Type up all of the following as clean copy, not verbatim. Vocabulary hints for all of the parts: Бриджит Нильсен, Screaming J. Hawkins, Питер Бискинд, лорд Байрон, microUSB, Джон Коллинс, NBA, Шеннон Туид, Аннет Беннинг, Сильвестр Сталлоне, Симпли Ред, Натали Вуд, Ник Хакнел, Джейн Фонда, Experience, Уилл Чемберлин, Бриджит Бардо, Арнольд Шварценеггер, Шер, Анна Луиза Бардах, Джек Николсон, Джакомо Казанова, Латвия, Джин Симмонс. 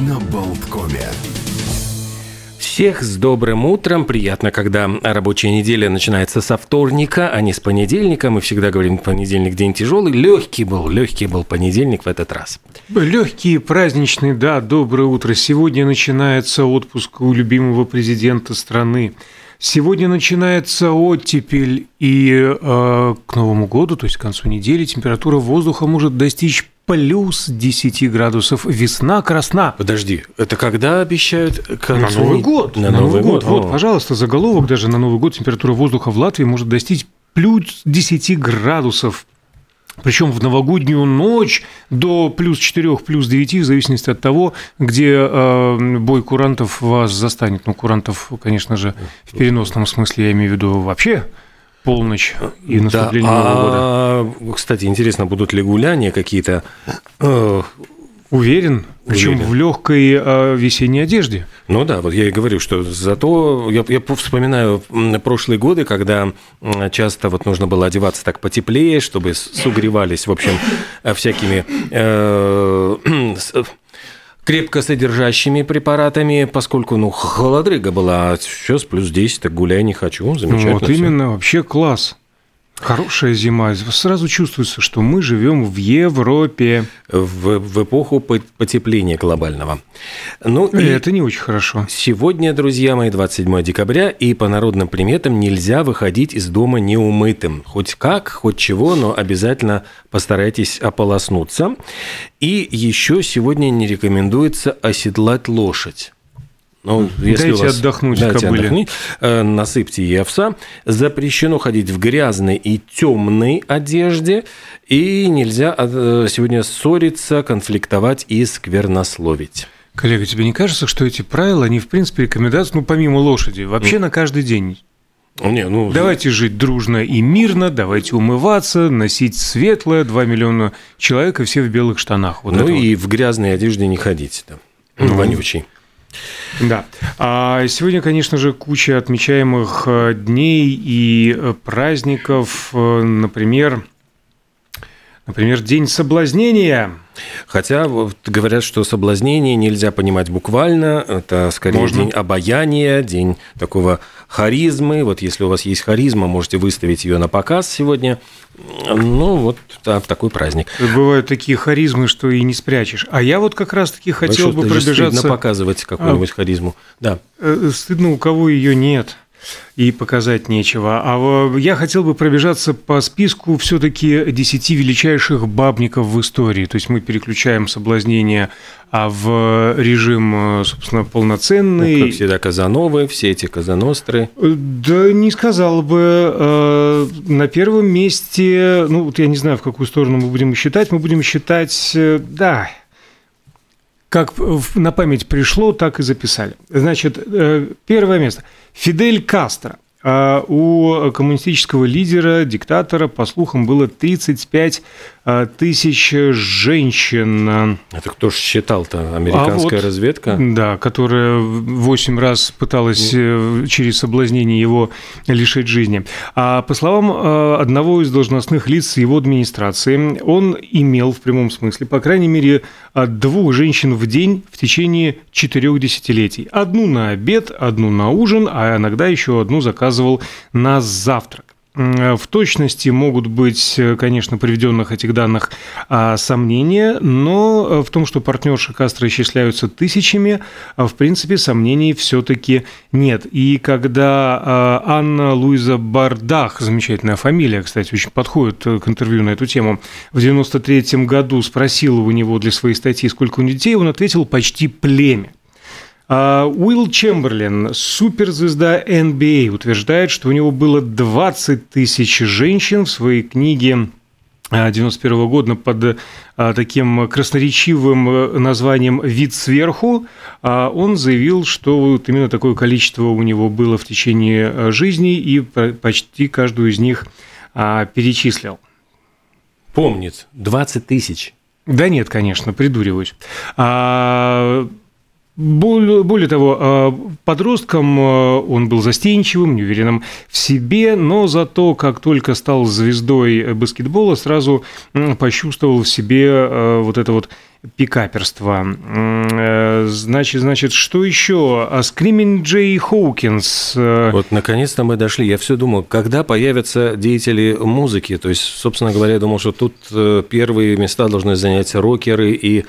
на Болткоме. Всех с добрым утром. Приятно, когда рабочая неделя начинается со вторника, а не с понедельника. Мы всегда говорим, понедельник день тяжелый. Легкий был понедельник в этот раз. Легкий, праздничный, да, доброе утро. Сегодня начинается отпуск у любимого президента страны. Сегодня начинается оттепель, и к Новому году, то есть к концу недели, температура воздуха может достичь плюс 10 градусов. Весна красна. Подожди, это когда обещают? На Новый год. На Новый год. Вот, пожалуйста, заголовок даже на Новый год. Температура воздуха в Латвии может достичь плюс 10 градусов. Причем в новогоднюю ночь до плюс 4, плюс 9, в зависимости от того, где бой курантов вас застанет. Ну, курантов, конечно же, в переносном смысле, я имею в виду вообще полночь и наступление Нового года. Кстати, интересно, будут ли гуляния какие-то? Уверен, причем в легкой весенней одежде. Ну да, вот я и говорю, что зато я вспоминаю прошлые годы, когда часто вот нужно было одеваться так потеплее, чтобы согревались, в общем, всякими крепко содержащими препаратами, поскольку, ну, холодрыга была, а сейчас плюс 10, так гуляй не хочу, замечательно. Вот именно, вообще класс. Хорошая зима. Сразу чувствуется, что мы живем в Европе. В эпоху потепления глобального. Ну, и это не очень хорошо. Сегодня, друзья мои, 27 декабря, и по народным приметам нельзя выходить из дома неумытым. Хоть как, хоть чего, но обязательно постарайтесь ополоснуться. И еще сегодня не рекомендуется оседлать лошадь. Ну, если дайте вас... отдохнуть, кобыле. Насыпьте ей овса. Запрещено ходить в грязной и темной одежде. И нельзя сегодня ссориться, конфликтовать и сквернословить. Коллега, тебе не кажется, что эти правила, они, в принципе, рекомендуются, ну, помимо лошади, вообще на каждый день? Не, ну... Давайте жить дружно и мирно, давайте умываться, носить светлое, 2 миллиона человек, и все в белых штанах. Вот и в грязной одежде не ходить, да. Вонючий. Да. А сегодня, конечно же, куча отмечаемых дней и праздников, например, День соблазнения. Хотя вот говорят, что соблазнение нельзя понимать буквально. Это скорее день обаяния, день такого харизмы. Вот если у вас есть харизма, можете выставить ее на показ сегодня. Ну, вот такой праздник. Бывают такие харизмы, что и не спрячешь. А я вот как раз-таки хотел бы пробежаться... Стыдно показывать какую-нибудь харизму. Да. Стыдно, у кого ее нет. И показать нечего. А я хотел бы пробежаться по списку все-таки 10 величайших бабников в истории. То есть мы переключаем соблазнение в режим, собственно, полноценный. Ну, как всегда, Казановы, все эти Казаностры. Да, не сказал бы. На первом месте, ну, вот я не знаю, в какую сторону мы будем считать, да... Как на память пришло, так и записали. Значит, первое место. Фидель Кастро. У коммунистического лидера, диктатора, по слухам, было 35 тысяч женщин. Это кто же считал-то? Американская разведка? Да, которая 8 раз пыталась через соблазнение его лишить жизни. А по словам одного из должностных лиц его администрации, он имел в прямом смысле, по крайней мере, 2 женщин в день в течение 4 десятилетий. 1 на обед, 1 на ужин, а иногда еще 1 заказывал на завтрак. В точности могут быть, конечно, приведенных этих данных сомнения, но в том, что партнерши Кастро исчисляются тысячами, в принципе, сомнений все-таки нет. И когда Анна Луиза Бардах, замечательная фамилия, кстати, очень подходит к интервью на эту тему, в 1993 году спросила у него для своей статьи, сколько у него детей, он ответил: почти племя. Уилл Чемберлин, суперзвезда NBA, утверждает, что у него было 20 тысяч женщин в своей книге 1991 года под таким красноречивым названием «Вид сверху». Он заявил, что вот именно такое количество у него было в течение жизни, и почти каждую из них перечислил. Помнит, 20 тысяч. Да нет, конечно, придуриваюсь. Более того, подростком он был застенчивым, неуверенным в себе, но зато, как только стал звездой баскетбола, сразу почувствовал в себе вот это вот пикаперство. Значит, что еще? Screaming J. Hawkins. Вот, наконец-то мы дошли. Я все думал, когда появятся деятели музыки. То есть, собственно говоря, я думал, что тут первые места должны занять рокеры и...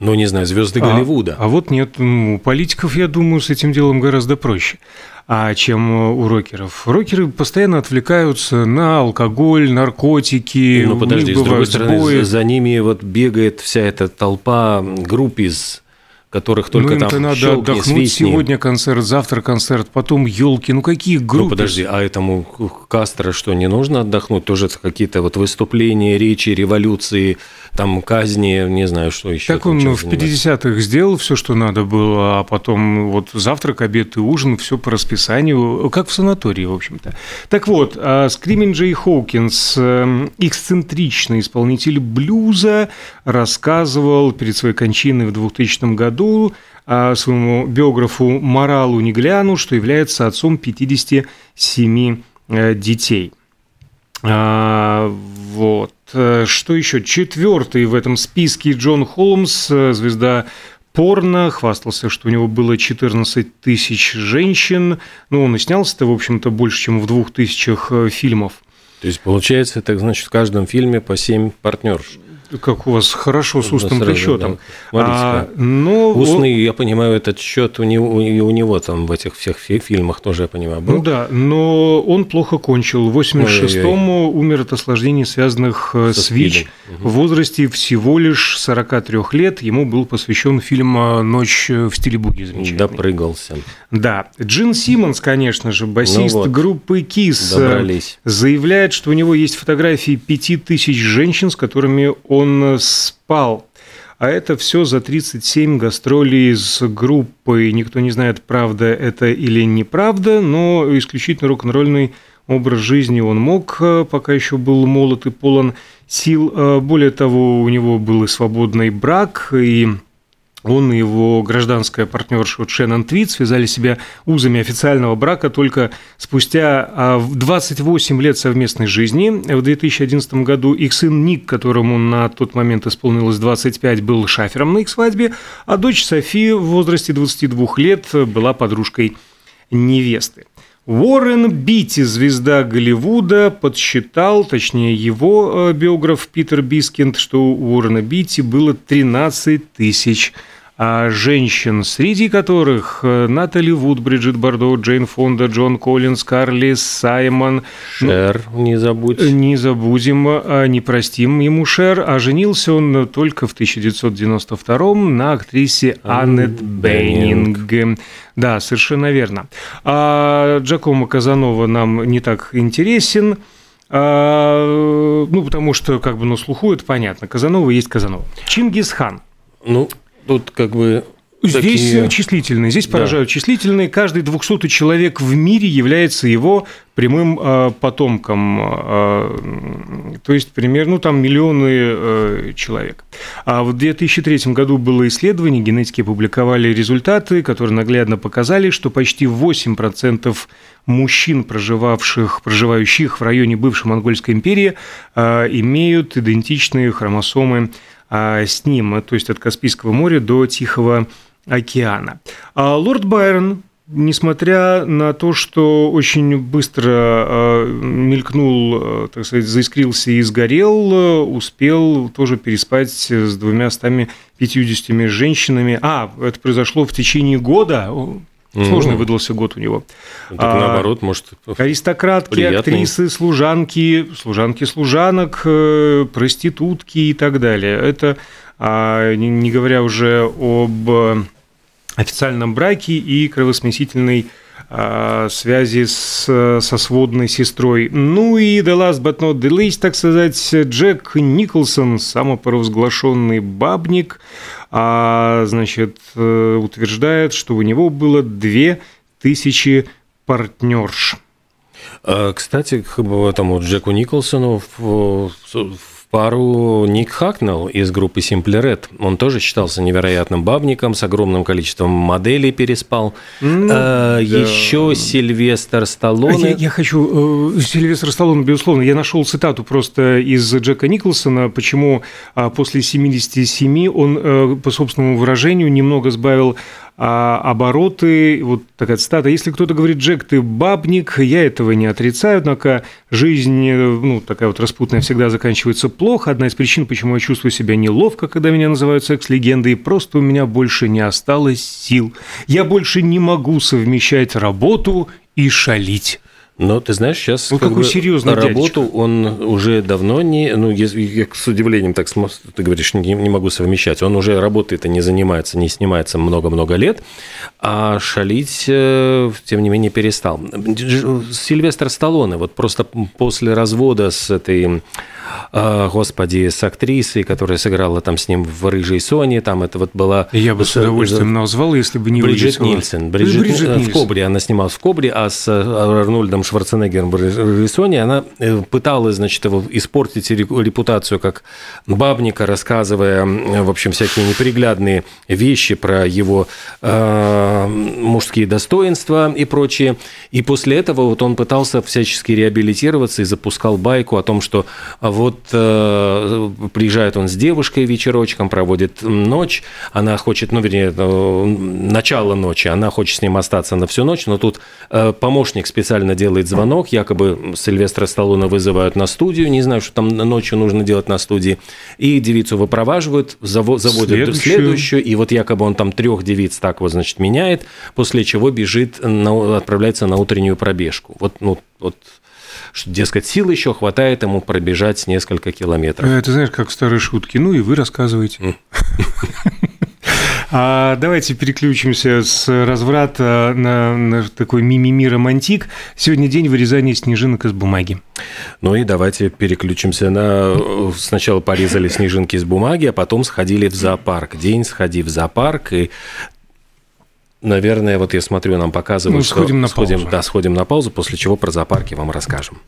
Ну, не знаю, звезды Голливуда. А вот нет, у политиков, я думаю, с этим делом гораздо проще, чем у рокеров. Рокеры постоянно отвлекаются на алкоголь, наркотики. Ну, подожди, с другой стороны, за ними вот бегает вся эта толпа групп из... которых только там щелкни, свистни. Надо отдохнуть, сегодня концерт, завтра концерт, потом елки, ну какие группы? Ну подожди, а этому Кастро что, не нужно отдохнуть? Тоже какие-то вот выступления, речи, революции, там казни, не знаю, что еще. Так он в 50-х сделал все, что надо было, а потом вот завтрак, обед и ужин, все по расписанию, как в санатории, в общем-то. Так вот, Screaming J. Hawkins, эксцентричный исполнитель блюза, рассказывал перед своей кончиной в 2000 году своему биографу Маралу Негляну, что является отцом 57 детей. Вот. Что еще? Четвертый в этом списке Джон Холмс, звезда порно, хвастался, что у него было 14 тысяч женщин. Ну, он и снялся-то, в общем-то, больше, чем в 2000 фильмов. То есть, получается, так значит, в каждом фильме по 7 партнерш. Как у вас хорошо с устным расчетом. Да. Но... Устный, я понимаю, этот счет у него там в этих всех фильмах тоже, я понимаю, был. Ну да, но он плохо кончил. В 86-му умер от осложнений, связанных с ВИЧ. В возрасте всего лишь 43 лет ему был посвящен фильм «Ночь в стиле буги». Замечательный. Допрыгался. Да. Джин Симмонс, конечно же, басист группы Kiss, заявляет, что у него есть фотографии 5000 женщин, с которыми он спал. А это все за 37 гастролей с группой. Никто не знает, правда это или неправда, но исключительно рок-н-ролльный образ жизни он мог, пока еще был молод и полон сил. Более того, у него был и свободный брак, и он и его гражданская партнерша Шеннон Туид связали себя узами официального брака только спустя 28 лет совместной жизни. В 2011 году их сын Ник, которому на тот момент исполнилось 25, был шафером на их свадьбе, а дочь Софи в возрасте 22 лет была подружкой невесты. Уоррен Бити, звезда Голливуда, подсчитал, точнее его биограф Питер Бискинд, что у Уоррена Бити было 13 тысяч женщин, среди которых Натали Вуд, Бриджит Бардо, Джейн Фонда, Джон Коллинс, Карли Саймон. Шер, не забудь. Не забудем, не простим ему Шер. А женился он только в 1992-м на актрисе Аннет Беннинг. Да, совершенно верно. А Джакомо Казанова нам не так интересен. Ну, потому что, как бы, на слуху это понятно. Казанова есть Казанова. Чингисхан. Ну... Тут как бы... Здесь такие... числительные, здесь поражают числительные. Каждый 200-й человек в мире является его прямым потомком. То есть, примерно, ну, там миллионы человек. А в 2003 году было исследование, генетики опубликовали результаты, которые наглядно показали, что почти 8% мужчин, проживающих в районе бывшей Монгольской империи, имеют идентичные хромосомы с ним, то есть от Каспийского моря до Тихого океана. А лорд Байрон, несмотря на то, что очень быстро мелькнул, так сказать, заискрился и сгорел, успел тоже переспать с 250 женщинами. А, это произошло в течение года. Сложный выдался год у него. Так наоборот, может, аристократки, приятный. Актрисы, служанки служанок, проститутки и так далее. Это, не говоря уже об официальном браке и кровосмесительной связи со сводной сестрой. Ну и the last but not the least, так сказать, Джек Николсон, самопровозглашенный бабник, значит, утверждает, что у него было 2000 партнерш. Кстати, к этому Джеку Николсону в пару Ник Хакнел из группы Симпли Ред. Он тоже считался невероятным бабником, с огромным количеством моделей переспал. Еще Сильвестр Сталлоне. Я хочу... Сильвестр Сталлоне, безусловно. Я нашел цитату просто из Джека Николсона, почему после 77 он, по собственному выражению, немного сбавил обороты. Вот такая цитата. Если кто-то говорит: «Джек, ты бабник», я этого не отрицаю, однако жизнь, такая вот распутная, всегда заканчивается плохо. Одна из причин, почему я чувствую себя неловко, когда меня называют секс-легендой, просто у меня больше не осталось сил. Я больше не могу совмещать работу и шалить. Но ты знаешь, сейчас серьезно работу дядечка. Он уже давно не... я с удивлением так смотрю, ты говоришь, не могу совмещать. Он уже работает и не занимается, не снимается много-много лет, а шалить, тем не менее, перестал. Сильвестр Сталлоне, вот просто после развода с этой... с актрисой, которая сыграла там с ним в «Рыжей Соне», там это вот была... Я бы с удовольствием назвал, если бы не Бриджит Нильсен. Бриджит Нильсен. В «Кобре», она снималась в «Кобре», а с Арнольдом Шварценеггером в «Рыжей Соне» она пыталась, его испортить репутацию как бабника, рассказывая, в общем, всякие неприглядные вещи про его мужские достоинства и прочее. И после этого он пытался всячески реабилитироваться и запускал байку о том, что приезжает он с девушкой вечерочком, проводит ночь, она хочет, начало ночи, она хочет с ним остаться на всю ночь, но тут помощник специально делает звонок, якобы Сильвестра Сталлоне вызывают на студию, не знаю, что там ночью нужно делать на студии, и девицу выпроваживают, заводят следующую, и якобы он там 3 девиц так меняет, после чего бежит, отправляется на утреннюю пробежку. Что, дескать, сил еще хватает ему пробежать несколько километров. Ты знаешь, как в старой шутке. И вы рассказываете. Давайте переключимся с разврата на такой мимими-романтик. Сегодня день вырезания снежинок из бумаги. И давайте переключимся на... Сначала порезали снежинки из бумаги, а потом сходили в зоопарк. День «Сходи в зоопарк». И... Наверное, я смотрю, нам показывают, что сходим на паузу, после чего про зоопарки вам расскажем.